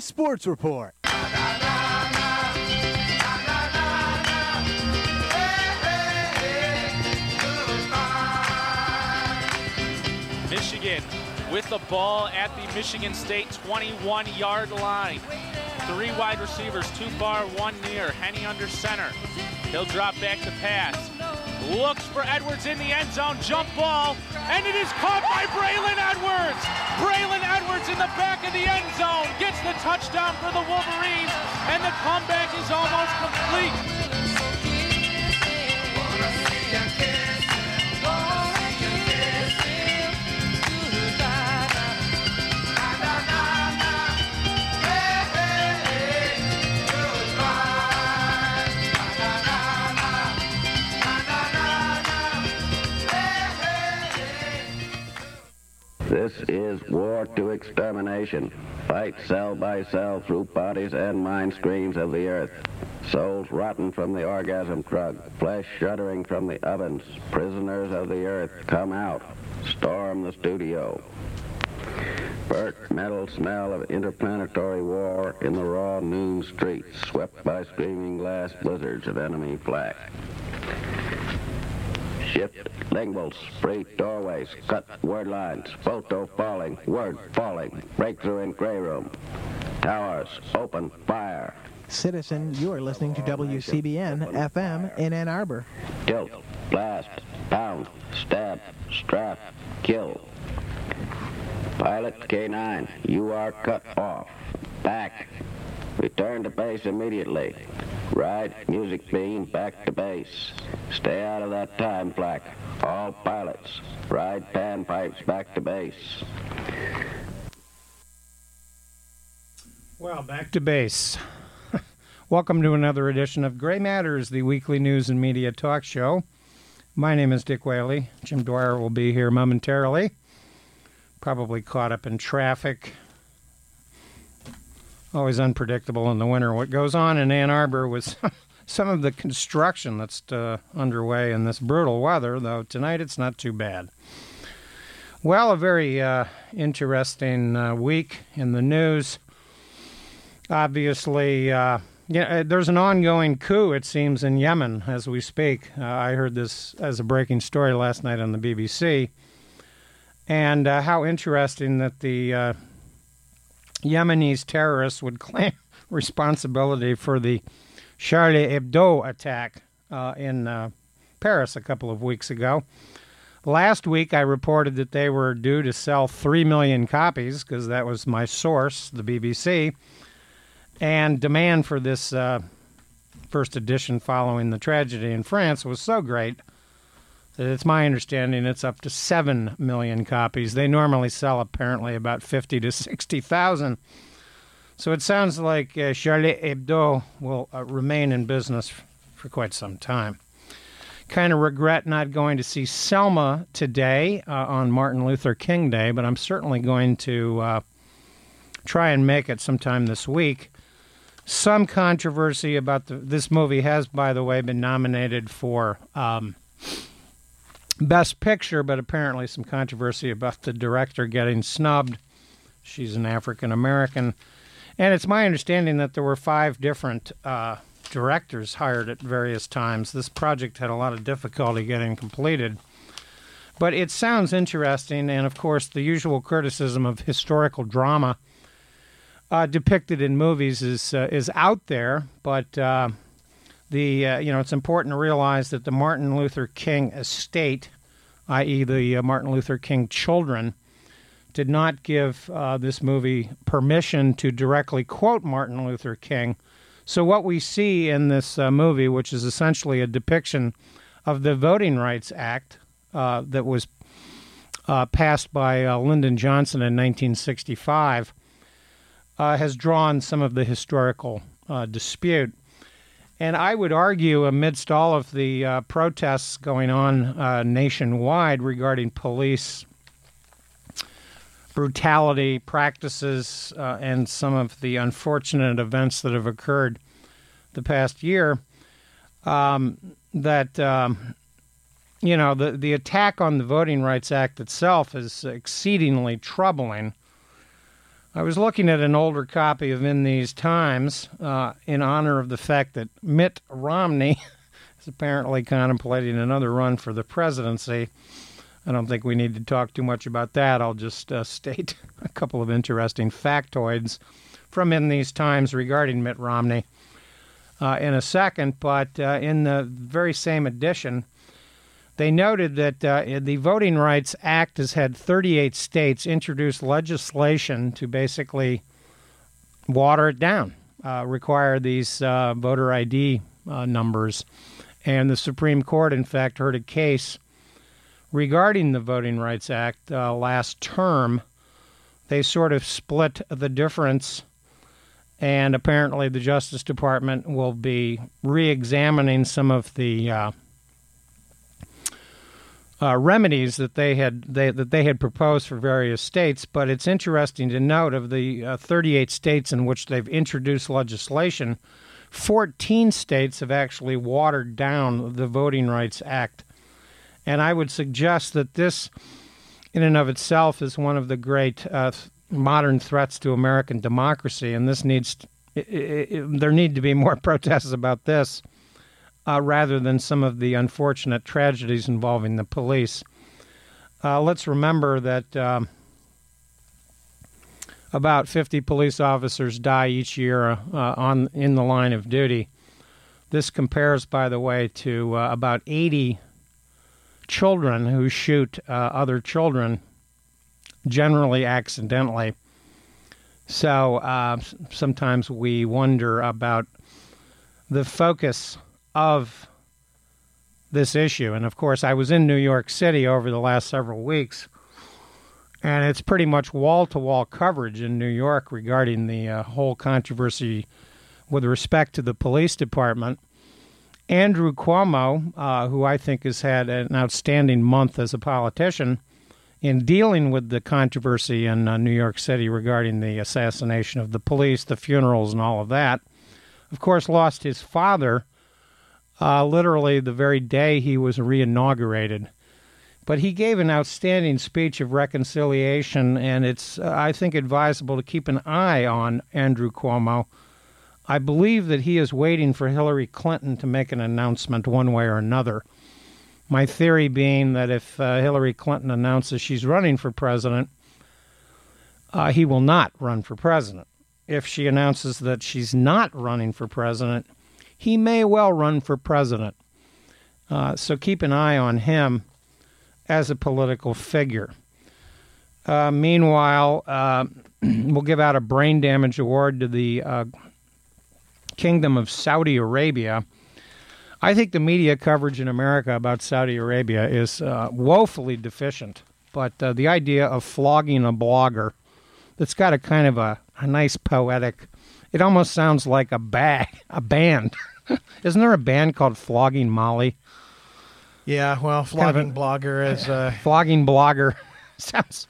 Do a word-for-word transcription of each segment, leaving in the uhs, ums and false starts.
Sunday Sports Report. Michigan with the ball at the Michigan State twenty-one-yard line. Three wide receivers, two far, one near. Henne under center. He'll drop back to pass. Looks for Edwards in the end zone. Jump ball, and it is caught by Braylon Edwards. Braylon Edwards in the back of the end zone gets the touchdown for the Wolverines, and the comeback is almost complete. This is war to extermination. Fight cell by cell through bodies and mind streams of the earth. Souls rotten from the orgasm drug. Flesh shuddering from the ovens. Prisoners of the earth, come out. Storm the studio. Burnt metal smell of interplanetary war in the raw noon streets, swept by streaming glass blizzards of enemy flak. Shift linguals, free doorways, cut word lines, photo falling, word falling, breakthrough in gray room. Towers, open fire. Citizen, you are listening to W C B N F M in Ann Arbor. Tilt, blast, pound, stab, strap, kill. Pilot K nine, you are cut off. Back. Return to base immediately. Ride music beam back to base. Stay out of that time clock. All pilots, ride panpipes back to base. Well, back to base. Welcome to another edition of Gray Matters, the weekly news and media talk show. My name is Dick Whaley. Jim Dwyer will be here momentarily. Probably caught up in traffic. Always unpredictable in the winter. What goes on in Ann Arbor was some of the construction that's uh, underway in this brutal weather, though tonight it's not too bad. Well, a very uh, interesting uh, week in the news. Obviously, uh, you know, there's an ongoing coup, it seems, in Yemen as we speak. Uh, I heard this as a breaking story last night on the B B C. And uh, how interesting that the... Uh, Yemeni terrorists would claim responsibility for the Charlie Hebdo attack uh, in uh, Paris a couple of weeks ago. Last week, I reported that they were due to sell three million copies, because that was my source, the B B C, and demand for this uh, first edition following the tragedy in France was so great that it's my understanding it's up to seven million copies. They normally sell apparently about fifty to sixty thousand. So it sounds like uh, Charlie Hebdo will uh, remain in business f- for quite some time. Kind of regret not going to see Selma today uh, on Martin Luther King Day, but I'm certainly going to uh, try and make it sometime this week. Some controversy about the, this movie has, by the way, been nominated for... Um, Best Picture, but apparently some controversy about the director getting snubbed. She's an African-American. And it's my understanding that there were five different uh, directors hired at various times. This project had a lot of difficulty getting completed. But it sounds interesting, and of course the usual criticism of historical drama uh, depicted in movies is uh, is out there, but... Uh, The uh, you know, it's important to realize that the Martin Luther King estate, that is the uh, Martin Luther King children, did not give uh, this movie permission to directly quote Martin Luther King. So what we see in this uh, movie, which is essentially a depiction of the Voting Rights Act uh, that was uh, passed by uh, Lyndon Johnson in nineteen sixty-five, uh, has drawn some of the historical uh, dispute. And I would argue, amidst all of the uh, protests going on uh, nationwide regarding police brutality practices uh, and some of the unfortunate events that have occurred the past year, um, that um, you know the the attack on the Voting Rights Act itself is exceedingly troubling. I was looking at an older copy of In These Times uh, in honor of the fact that Mitt Romney is apparently contemplating another run for the presidency. I don't think we need to talk too much about that. I'll just uh, state a couple of interesting factoids from In These Times regarding Mitt Romney uh, in a second. But uh, in the very same edition, they noted that uh, the Voting Rights Act has had thirty-eight states introduce legislation to basically water it down, uh, require these uh, voter I D uh, numbers. And the Supreme Court, in fact, heard a case regarding the Voting Rights Act uh, last term. They sort of split the difference, and apparently the Justice Department will be re-examining some of the Uh, Uh, remedies that they had they, that they had proposed for various states. But it's interesting to note, of the uh, thirty-eight states in which they've introduced legislation, fourteen states have actually watered down the Voting Rights Act. And I would suggest that this, in and of itself, is one of the great uh, modern threats to American democracy. And this needs to, it, it, it, there need to be more protests about this, Uh, rather than some of the unfortunate tragedies involving the police. Uh, let's remember that um, about fifty police officers die each year uh, on in the line of duty. This compares, by the way, to uh, about eighty children who shoot uh, other children, generally accidentally. So uh, sometimes we wonder about the focus of this issue. And of course, I was in New York City over the last several weeks, and it's pretty much wall-to-wall coverage in New York regarding the uh, whole controversy with respect to the police department. Andrew Cuomo, uh, who I think has had an outstanding month as a politician in dealing with the controversy in uh, New York City regarding the assassination of the police, the funerals, and all of that, of course, lost his father Uh, literally the very day he was re-inaugurated. But he gave an outstanding speech of reconciliation, and it's, uh, I think, advisable to keep an eye on Andrew Cuomo. I believe that he is waiting for Hillary Clinton to make an announcement one way or another. My theory being that if uh, Hillary Clinton announces she's running for president, uh, he will not run for president. If she announces that she's not running for president, he may well run for president. Uh, so keep an eye on him as a political figure. Uh, meanwhile, uh, we'll give out a brain damage award to the uh, Kingdom of Saudi Arabia. I think the media coverage in America about Saudi Arabia is uh, woefully deficient. But uh, the idea of flogging a blogger that's got a kind of a, a nice poetic, it almost sounds like a bag, a band. Isn't there a band called Flogging Molly? Yeah, well, Flogging kind of a, Blogger is uh, Flogging Blogger. Sounds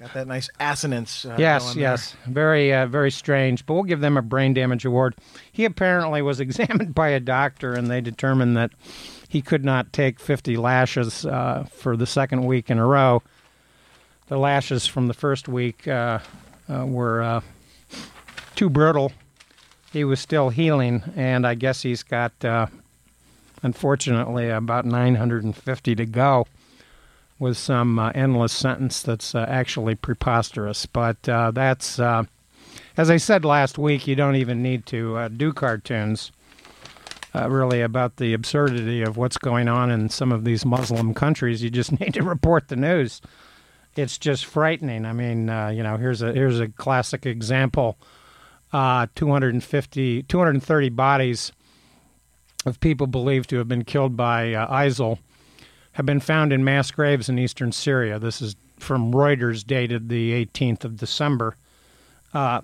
got that nice assonance. Uh, yes, yes, there. very, uh, very strange. But we'll give them a brain damage award. He apparently was examined by a doctor, and they determined that he could not take fifty lashes uh, for the second week in a row. The lashes from the first week uh, uh, were Uh, too brittle. He was still healing, and I guess he's got, uh, unfortunately, about nine hundred fifty to go with some uh, endless sentence that's uh, actually preposterous. But uh, that's, uh, as I said last week, you don't even need to uh, do cartoons, uh, really, about the absurdity of what's going on in some of these Muslim countries. You just need to report the news. It's just frightening. I mean, uh, you know, here's a here's a classic example. Uh, two hundred fifty, two hundred thirty bodies of people believed to have been killed by uh, ISIL have been found in mass graves in eastern Syria. This is from Reuters, dated the eighteenth of December. Uh,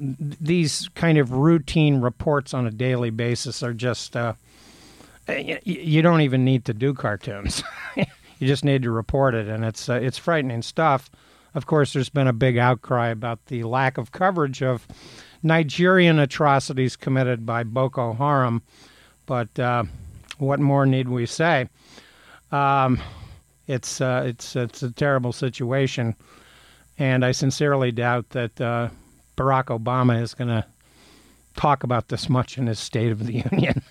these kind of routine reports on a daily basis are just, uh, y- you don't even need to do cartoons. You just need to report it, and it's uh, it's frightening stuff. Of course, there's been a big outcry about the lack of coverage of Nigerian atrocities committed by Boko Haram, but uh, what more need we say? Um, it's uh, it's it's a terrible situation, and I sincerely doubt that uh, Barack Obama is going to talk about this much in his State of the Union.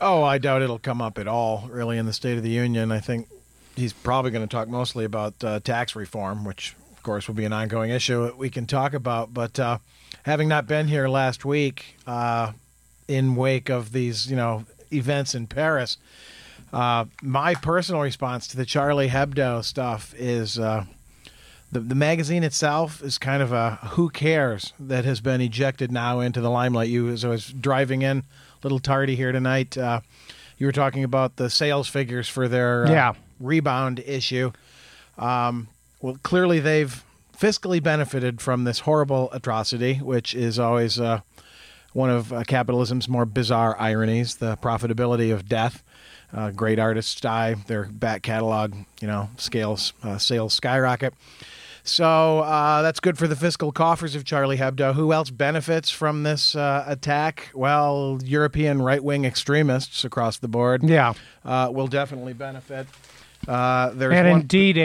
Oh, I doubt it'll come up at all, really, in the State of the Union. I think he's probably going to talk mostly about uh, tax reform, which, of course, will be an ongoing issue that we can talk about. But uh, having not been here last week uh, in wake of these, you know, events in Paris, uh, my personal response to the Charlie Hebdo stuff is uh, the, the magazine itself is kind of a who cares that has been ejected now into the limelight. You, as I was driving in, little tardy here tonight. Uh, you were talking about the sales figures for their uh, yeah. rebound issue. Um, well, clearly they've fiscally benefited from this horrible atrocity, which is always uh, one of uh, capitalism's more bizarre ironies, the profitability of death. Uh, great artists die. Their back catalog, you know, scales, uh, sales skyrocket. So uh, that's good for the fiscal coffers of Charlie Hebdo. Who else benefits from this uh, attack? Well, European right-wing extremists across the board yeah. uh, will definitely benefit. Uh, there's and one... indeed, a,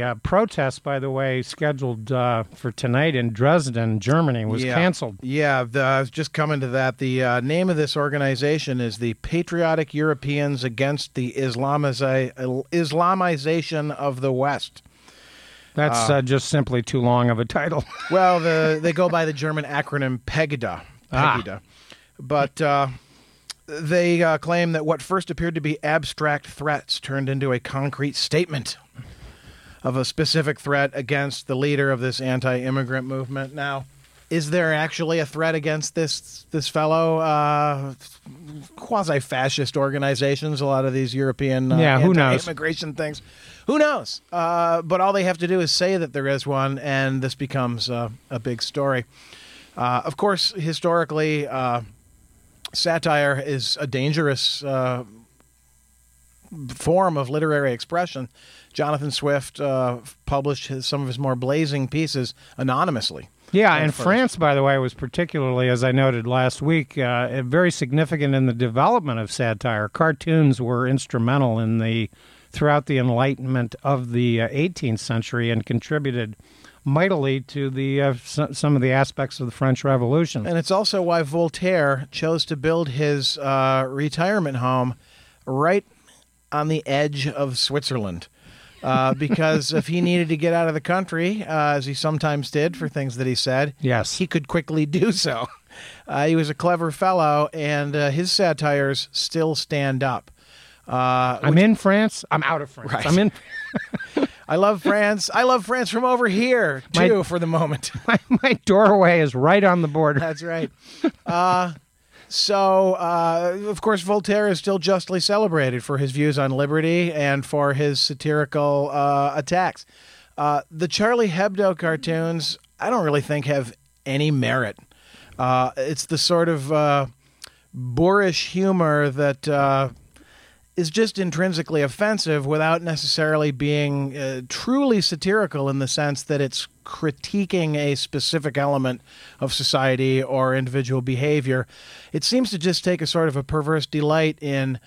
a, a protest, by the way, scheduled uh, for tonight in Dresden, Germany, was yeah. canceled. Yeah, the, I was just coming to that. The uh, name of this organization is the Patriotic Europeans Against the Islamiza- Islamization of the West. That's uh, uh, just simply too long of a title. Well, the, they go by the German acronym PEGIDA. PEGIDA. Ah. But uh, they uh, claim that what first appeared to be abstract threats turned into a concrete statement of a specific threat against the leader of this anti-immigrant movement. Now, is there actually a threat against this this fellow uh, quasi-fascist organizations, a lot of these European uh, yeah, who anti-immigration knows? things? Who knows? Uh, but all they have to do is say that there is one, and this becomes uh, a big story. Uh, of course, historically, uh, satire is a dangerous uh, form of literary expression. Jonathan Swift uh, published his, some of his more blazing pieces anonymously. Yeah, and France, by the way, was particularly, as I noted last week, uh, very significant in the development of satire. Cartoons were instrumental in the... throughout the Enlightenment of the eighteenth century and contributed mightily to the uh, some of the aspects of the French Revolution. And it's also why Voltaire chose to build his uh, retirement home right on the edge of Switzerland. Uh, because if he needed to get out of the country, uh, as he sometimes did for things that he said, yes. he could quickly do so. Uh, he was a clever fellow, and uh, his satires still stand up. Uh, I'm which, in France. I'm out of France. Right. I'm in. I love France. I love France from over here, too, my, for the moment. My, my doorway is right on the border. That's right. Uh, so, uh, of course, Voltaire is still justly celebrated for his views on liberty and for his satirical uh, attacks. Uh, the Charlie Hebdo cartoons, I don't really think, have any merit. Uh, it's the sort of uh, boorish humor that... Uh, is just intrinsically offensive without necessarily being uh, truly satirical in the sense that it's critiquing a specific element of society or individual behavior. It seems to just take a sort of a perverse delight in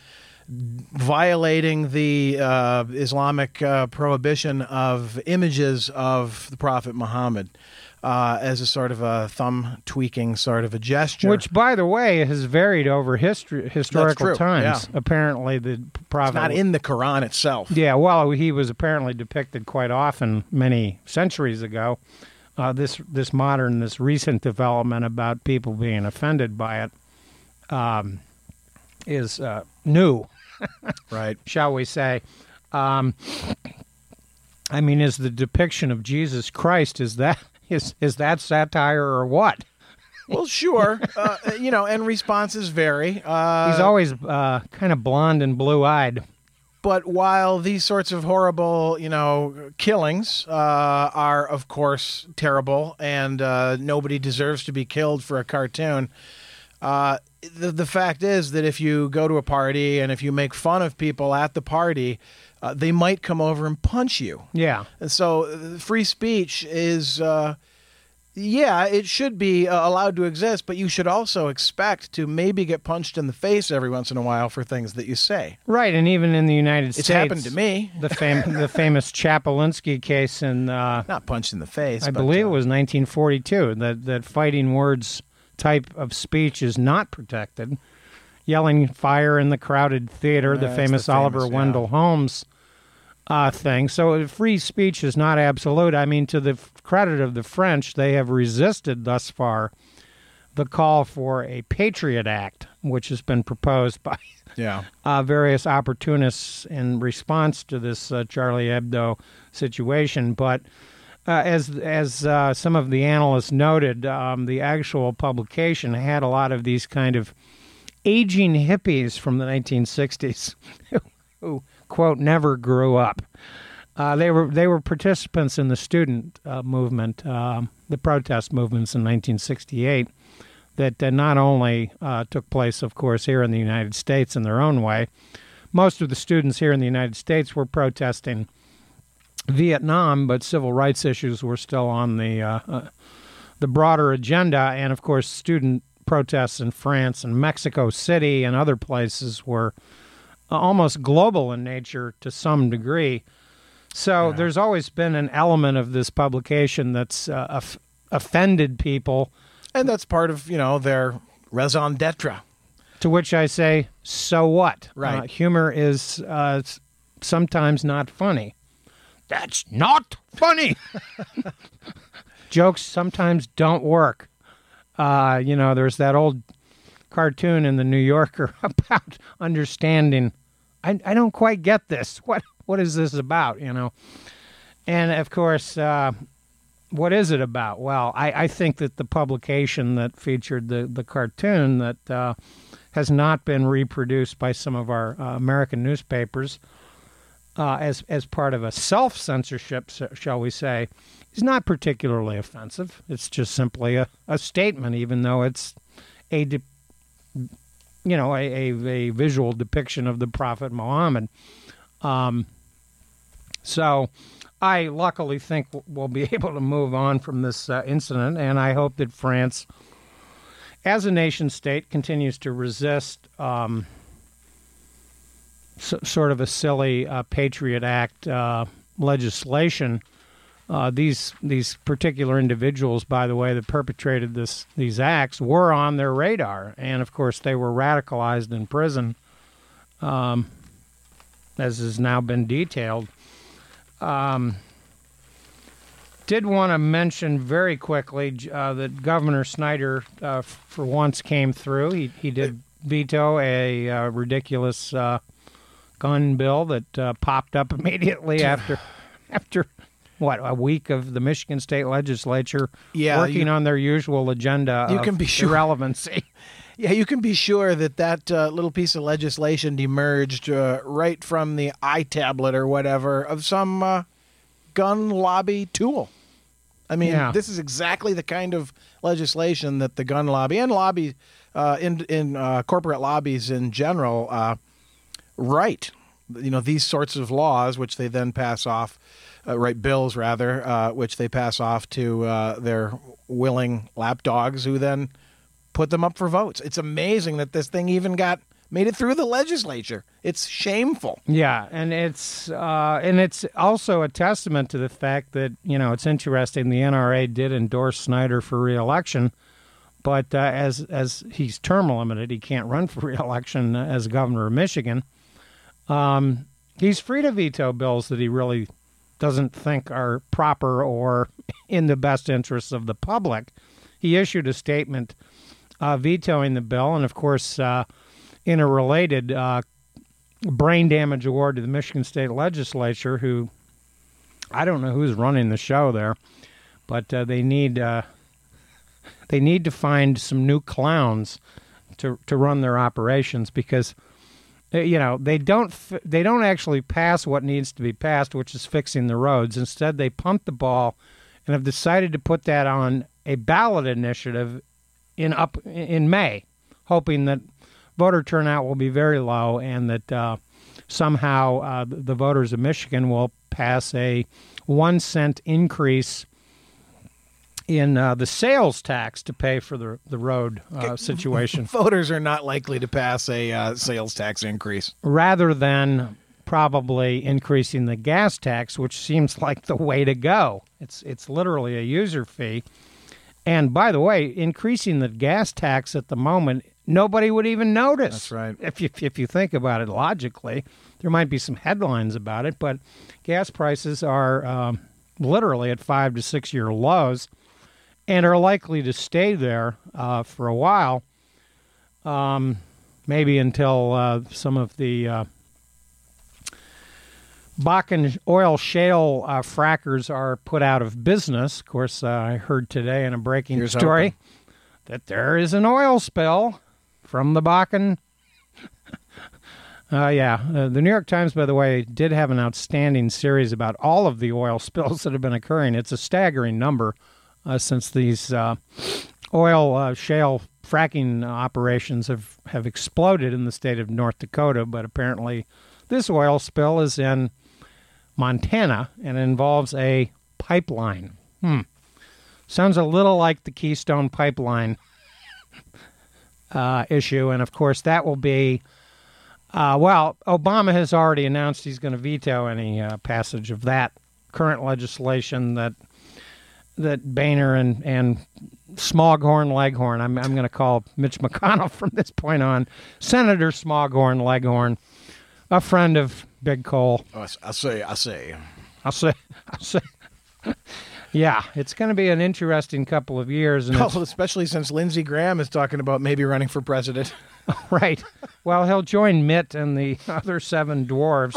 violating the uh, Islamic uh, prohibition of images of the Prophet Muhammad. Uh, as a sort of a thumb-tweaking sort of a gesture. Which, by the way, has varied over history, historical times. Yeah. Apparently, the prophet... It's not in the Quran itself. Yeah, well, he was apparently depicted quite often many centuries ago. Uh, this this modern, this recent development about people being offended by it um, is uh, new, right? Shall we say. Um, I mean, is the depiction of Jesus Christ, is that... Is is that satire or what? Well, sure. Uh, you know, and responses vary. Uh, He's always uh, kind of blonde and blue-eyed. But while these sorts of horrible, you know, killings uh, are, of course, terrible, and uh, nobody deserves to be killed for a cartoon, uh, the, the fact is that if you go to a party and if you make fun of people at the party... Uh, they might come over and punch you. Yeah. And so uh, free speech is uh, yeah, it should be uh, allowed to exist, but you should also expect to maybe get punched in the face every once in a while for things that you say. Right, and even in the United it's States. It's happened to me. The, fam- the famous Chaplinsky case in... Uh, Not punched in the face. I but, believe uh, it was nineteen forty-two, that, that fighting words type of speech is not protected. Yelling fire in the crowded theater, no, the famous the Oliver famous, Wendell yeah. Holmes Uh, thing. So free speech is not absolute. I mean, to the f- credit of the French, they have resisted thus far the call for a Patriot Act, which has been proposed by yeah. uh, various opportunists in response to this uh, Charlie Hebdo situation. But uh, as as uh, some of the analysts noted, um, the actual publication had a lot of these kind of aging hippies from the nineteen sixties who quote, never grew up. Uh, they were they were participants in the student uh, movement, uh, the protest movements in nineteen sixty-eight that uh, not only uh, took place, of course, here in the United States in their own way. Most of the students here in the United States were protesting Vietnam, but civil rights issues were still on the uh, uh, the broader agenda. And, of course, student protests in France and Mexico City and other places were almost global in nature to some degree. So yeah. there's always been an element of this publication that's uh, of- offended people. And that's part of, you know, their raison d'etre. To which I say, so what? Right. Uh, humor is uh, sometimes not funny. That's not funny! Jokes sometimes don't work. Uh, you know, there's that old cartoon in the New Yorker about understanding. I, I don't quite get this. What what is this about? You know, and of course, uh, what is it about? Well, I, I think that the publication that featured the the cartoon that uh, has not been reproduced by some of our uh, American newspapers uh, as as part of a self censorship, shall we say, is not particularly offensive. It's just simply a, a statement, even though it's a de- you know, a, a, a visual depiction of the Prophet Muhammad. Um, so I luckily think we'll be able to move on from this uh, incident, and I hope that France, as a nation-state, continues to resist um, so, sort of a silly uh, Patriot Act uh, legislation. Uh, these these particular individuals, by the way, that perpetrated this these acts were on their radar, and of course they were radicalized in prison, um, as has now been detailed. Um, did want to mention very quickly uh, that Governor Snyder, uh, for once, came through. He he did veto a uh, ridiculous uh, gun bill that uh, popped up immediately after after. What, a week of the Michigan State Legislature yeah, working you, on their usual agenda you of can be sure. irrelevancy. Yeah, you can be sure that that uh, little piece of legislation emerged uh, right from the iTablet or whatever of some uh, gun lobby tool. I mean, yeah. this is exactly the kind of legislation that the gun lobby and lobby uh, in, in uh, corporate lobbies in general uh, write. You know, these sorts of laws, which they then pass off Uh, right, bills rather, uh, which they pass off to uh, their willing lapdogs who then put them up for votes. It's amazing that this thing even got made it through the legislature. It's shameful. Yeah, and it's uh, and it's also a testament to the fact that, you know, it's interesting. The N R A did endorse Snyder for re-election, but uh, as as he's term limited, he can't run for re-election as governor of Michigan. Um, he's free to veto bills that he really doesn't think are proper or in the best interests of the public. He issued a statement uh, vetoing the bill, and of course, uh, in a related uh, brain damage award to the Michigan State Legislature, who, I don't know who's running the show there, but uh, they need uh, they need to find some new clowns to to run their operations, because you know, they don't they don't actually pass what needs to be passed, which is fixing the roads. Instead, they pump the ball and have decided to put that on a ballot initiative in up in May, hoping that voter turnout will be very low and that uh, somehow uh, the voters of Michigan will pass a one cent increase in uh, the sales tax to pay for the the road uh, situation. Voters are not likely to pass a uh, sales tax increase. Rather than probably increasing the gas tax, which seems like the way to go. It's it's literally a user fee. And by the way, increasing the gas tax at the moment, nobody would even notice. That's right. If you, if you think about it logically, there might be some headlines about it, but gas prices are um, literally at five to six-year lows and are likely to stay there uh, for a while, um, maybe until uh, some of the uh, Bakken oil shale uh, frackers are put out of business. Of course, uh, I heard today in a breaking Here's story open. that there is an oil spill from the Bakken. uh, yeah, uh, the New York Times, by the way, did have an outstanding series about all of the oil spills that have been occurring. It's a staggering number uh, since these uh, oil uh, shale fracking operations have, have exploded in the state of North Dakota, but apparently this oil spill is in Montana and involves a pipeline. Hmm. Sounds a little like the Keystone Pipeline uh, issue. And, of course, that will be, uh, well, Obama has already announced he's going to veto any uh, passage of that current legislation that that Boehner and, and Smoghorn Leghorn, I'm, I'm going to call Mitch McConnell from this point on, Senator Smoghorn Leghorn, a friend of Big Coal. Oh, I say, I say. I say, I say. Yeah, it's going to be an interesting couple of years. And oh, especially since Lindsey Graham is talking about maybe running for president. Right. Well, he'll join Mitt and the other seven dwarves.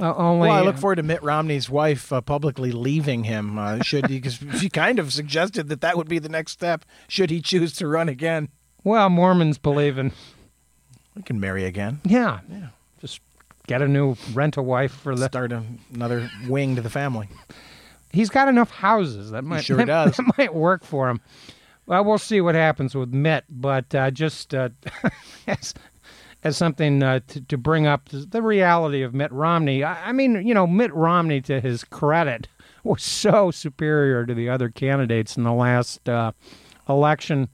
Uh, only, well, I look forward to Mitt Romney's wife uh, publicly leaving him, uh, should he, because she kind of suggested that that would be the next step, should he choose to run again. Well, Mormons believe in... We can marry again. Yeah. Yeah. Just get a new, rent a wife for the... Start a, another wing to the family. He's got enough houses. That might, he sure that, does. That might work for him. Well, we'll see what happens with Mitt, but uh, just uh, as, as something uh, to, to bring up the reality of Mitt Romney. I, I mean, you know, Mitt Romney, to his credit, was so superior to the other candidates in the last uh, election.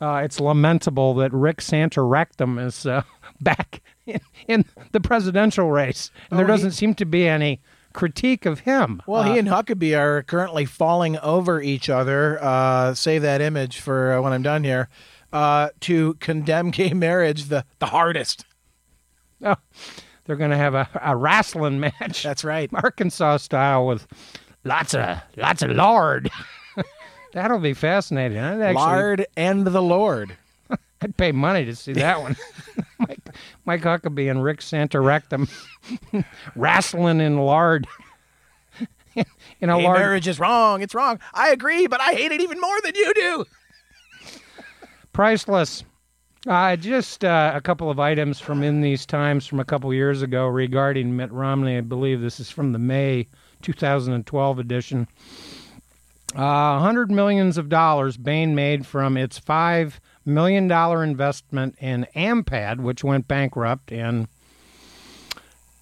Uh, it's lamentable that Rick Santorum is uh, back in, in the presidential race, and there oh, doesn't he... seem to be any... critique of him. Well, he and Huckabee are currently falling over each other. Uh, save that image for uh, when I'm done here. Uh, to condemn gay marriage the, the hardest. Oh, they're going to have a, a wrestling match. That's right. Arkansas style with lots of lots of lard. That'll be fascinating. I'd actually... Lard and the Lord. I'd pay money to see that one. Mike, Mike Huckabee and Rick Santorum wrestling in lard. in a hey, lard. Marriage is wrong. It's wrong. I agree, but I hate it even more than you do. Priceless. Uh, just uh, a couple of items from In These Times from a couple years ago regarding Mitt Romney. I believe this is from the May two thousand twelve edition. Uh, one hundred millions of dollars Bain made from its five million dollar investment in Ampad, which went bankrupt in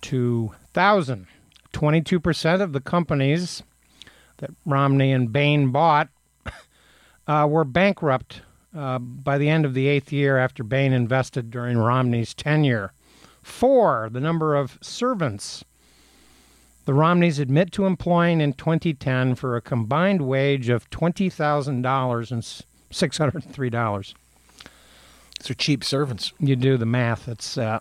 two thousand. twenty-two percent of the companies that Romney and Bain bought uh, were bankrupt uh, by the end of the eighth year after Bain invested during Romney's tenure. Four, the number of servants the Romneys admit to employing in twenty ten for a combined wage of twenty thousand dollars and six hundred three dollars. So cheap servants. You do the math. It's uh,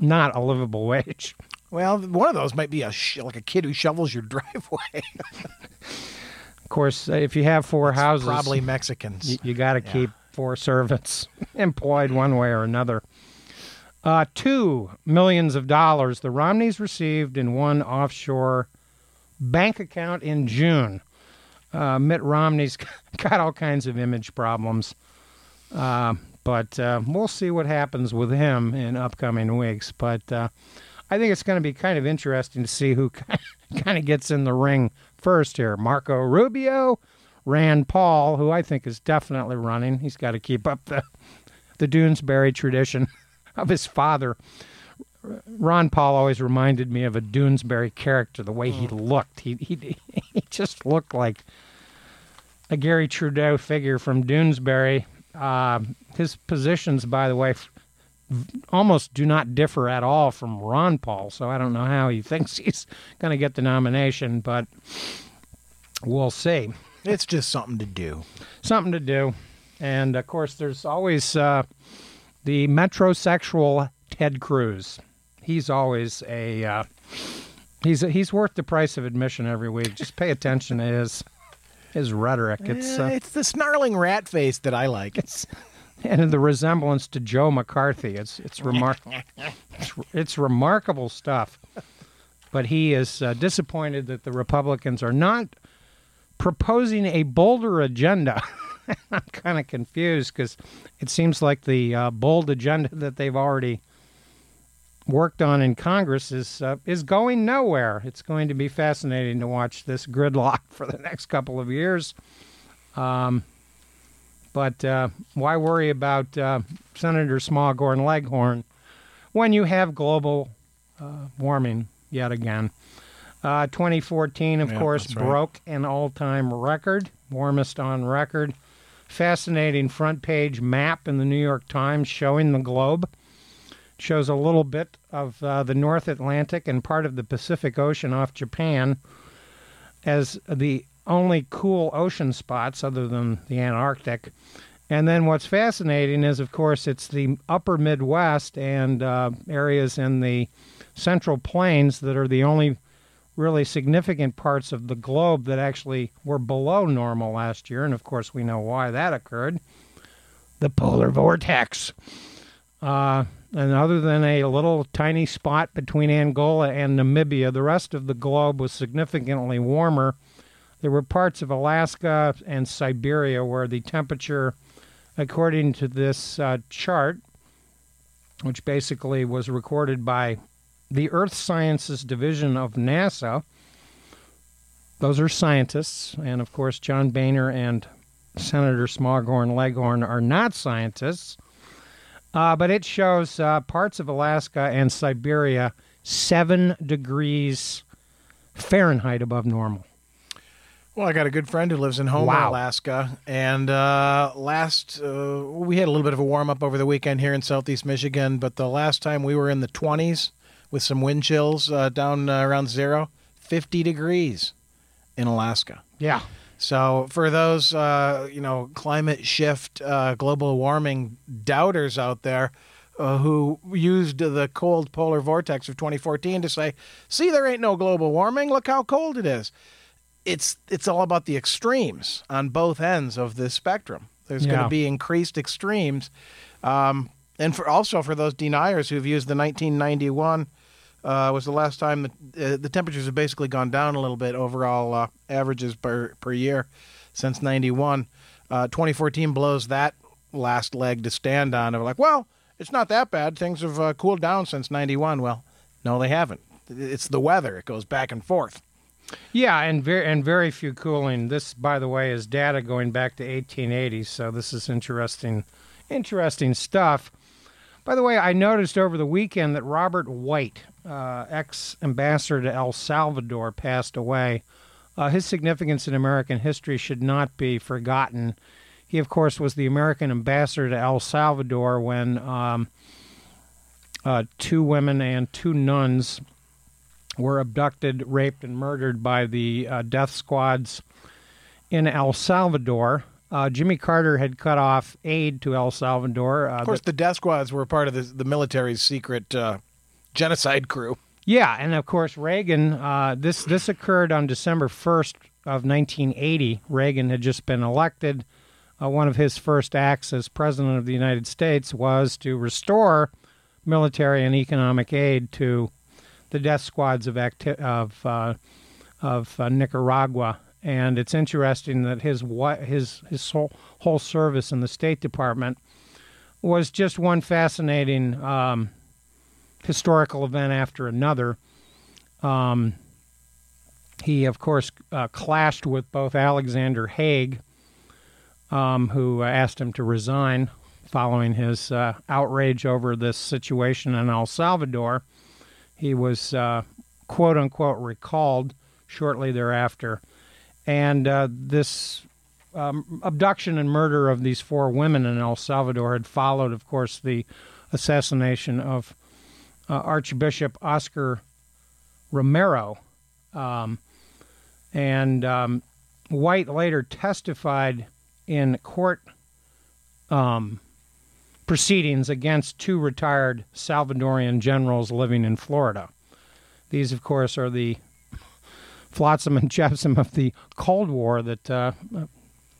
not a livable wage. Well, one of those might be a sh- like a kid who shovels your driveway. Of course, if you have four it's houses, probably Mexicans. Y- you got to yeah. keep four servants employed one way or another. Uh, two millions of dollars the Romneys received in one offshore bank account in June. Uh, Mitt Romney's got all kinds of image problems, uh, but uh, we'll see what happens with him in upcoming weeks. But uh, I think it's going to be kind of interesting to see who kind of gets in the ring first here. Marco Rubio, Rand Paul, who I think is definitely running. He's got to keep up the, the Doonesbury tradition of his father. Ron Paul always reminded me of a Doonesbury character, the way he looked. He he he just looked like a Gary Trudeau figure from Doonesbury. Uh, his positions, by the way, f- almost do not differ at all from Ron Paul, so I don't know how he thinks he's going to get the nomination, but we'll see. It's just something to do. Something to do. And, of course, there's always uh, the metrosexual Ted Cruz. He's always a uh, he's he's worth the price of admission every week. Just pay attention to his his rhetoric. It's uh, it's the snarling rat face that I like. It's and the resemblance to Joe McCarthy. It's it's remarkable. it's, it's remarkable stuff. But he is uh, disappointed that the Republicans are not proposing a bolder agenda. I'm kind of confused because it seems like the uh, bold agenda that they've already worked on in Congress is uh, is going nowhere. It's going to be fascinating to watch this gridlock for the next couple of years. Um, but uh, why worry about uh, Senator Smoghorn Leghorn when you have global uh, warming yet again? Uh, twenty fourteen, of yeah, course, broke right. an all-time record, warmest on record. Fascinating front-page map in the New York Times showing the globe. Shows a little bit of uh, the North Atlantic and part of the Pacific Ocean off Japan as the only cool ocean spots other than the Antarctic. And then what's fascinating is, of course, it's the upper Midwest and uh, areas in the Central Plains that are the only really significant parts of the globe that actually were below normal last year. And, of course, we know why that occurred. The polar vortex. Uh And other than a little tiny spot between Angola and Namibia, the rest of the globe was significantly warmer. There were parts of Alaska and Siberia where the temperature, according to this uh, chart, which basically was recorded by the Earth Sciences Division of NASA, those are scientists, and of course John Boehner and Senator Smoghorn Leghorn are not scientists. Uh, but it shows uh, parts of Alaska and Siberia seven degrees Fahrenheit above normal. Well, I got a good friend who lives in Homer, wow. Alaska, and uh, last uh, we had a little bit of a warm-up over the weekend here in southeast Michigan, but the last time we were in the twenties with some wind chills uh, down uh, around zero, fifty degrees in Alaska. Yeah. So for those, uh, you know, climate shift, uh, global warming doubters out there uh, who used the cold polar vortex of twenty fourteen to say, see, there ain't no global warming. Look how cold it is. It's it's all about the extremes on both ends of this spectrum. There's yeah. going to be increased extremes. Um, and for also for those deniers who've used the nineteen ninety-one Uh, was the last time the, uh, the temperatures have basically gone down a little bit overall uh, averages per, per year since ninety-one Uh, twenty fourteen blows that last leg to stand on. They're like, well, it's not that bad. Things have uh, cooled down since ninety-one Well, no, they haven't. It's the weather. It goes back and forth. Yeah, and very, and very few cooling. This, by the way, is data going back to eighteen eighty so this is interesting, interesting stuff. By the way, I noticed over the weekend that Robert White, uh, ex-ambassador to El Salvador, passed away. Uh, his significance in American history should not be forgotten. He, of course, was the American ambassador to El Salvador when um, uh, two women and two nuns were abducted, raped, and murdered by the uh, death squads in El Salvador. Uh, Jimmy Carter had cut off aid to El Salvador. Uh, of course, that, the death squads were part of the, the military's secret uh, genocide crew. Yeah, and of course, Reagan, uh, this, this occurred on December first of nineteen eighty Reagan had just been elected. Uh, one of his first acts as president of the United States was to restore military and economic aid to the death squads of, acti- of, uh, of uh, Nicaragua. And it's interesting that his his his whole, whole service in the State Department was just one fascinating um, historical event after another. Um, he, of course, uh, clashed with both Alexander Haig, um, who asked him to resign following his uh, outrage over this situation in El Salvador. He was, uh, quote-unquote, recalled shortly thereafter. And uh, this um, abduction and murder of these four women in El Salvador had followed, of course, the assassination of uh, Archbishop Oscar Romero. Um, and um, White later testified in court um, proceedings against two retired Salvadorian generals living in Florida. These, of course, are the flotsam and jetsam of the Cold War that uh,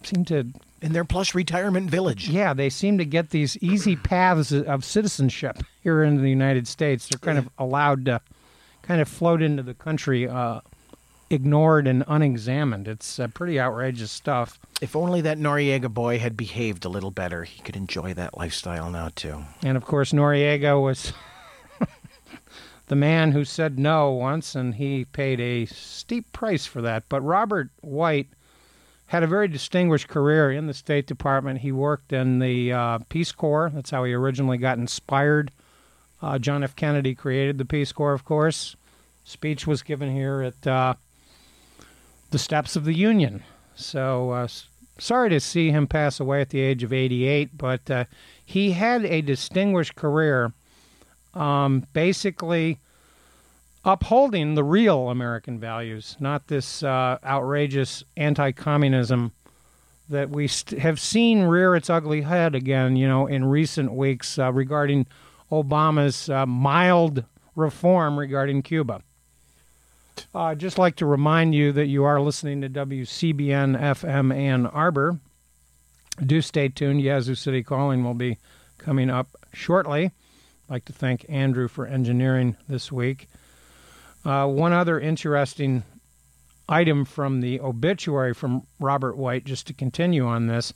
seem to... in their plush retirement village. Yeah, they seem to get these easy paths of citizenship here in the United States. They're kind of allowed to kind of float into the country, uh, ignored and unexamined. It's uh, pretty outrageous stuff. If only that Noriega boy had behaved a little better, he could enjoy that lifestyle now, too. And, of course, Noriega was... the man who said no once, and he paid a steep price for that. But Robert White had a very distinguished career in the State Department. He worked in the uh, Peace Corps. That's how he originally got inspired. Uh, John F. Kennedy created the Peace Corps, of course. Speech was given here at uh, the steps of the Union. So uh, sorry to see him pass away at the age of eighty-eight, but uh, he had a distinguished career. Um, basically upholding the real American values, not this uh, outrageous anti-communism that we st- have seen rear its ugly head again, you know, in recent weeks uh, regarding Obama's uh, mild reform regarding Cuba. Uh, I'd just like to remind you that you are listening to W C B N F M Ann Arbor. Do stay tuned. Yazoo City Calling will be coming up shortly. I'd like to thank Andrew for engineering this week. Uh, one other interesting item from the obituary from Robert White, just to continue on this.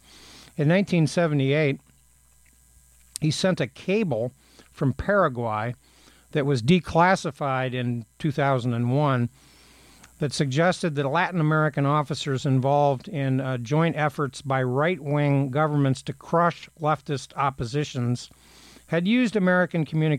In nineteen seventy-eight, he sent a cable from Paraguay that was declassified in two thousand one that suggested that Latin American officers involved in uh, joint efforts by right-wing governments to crush leftist oppositions had used American communications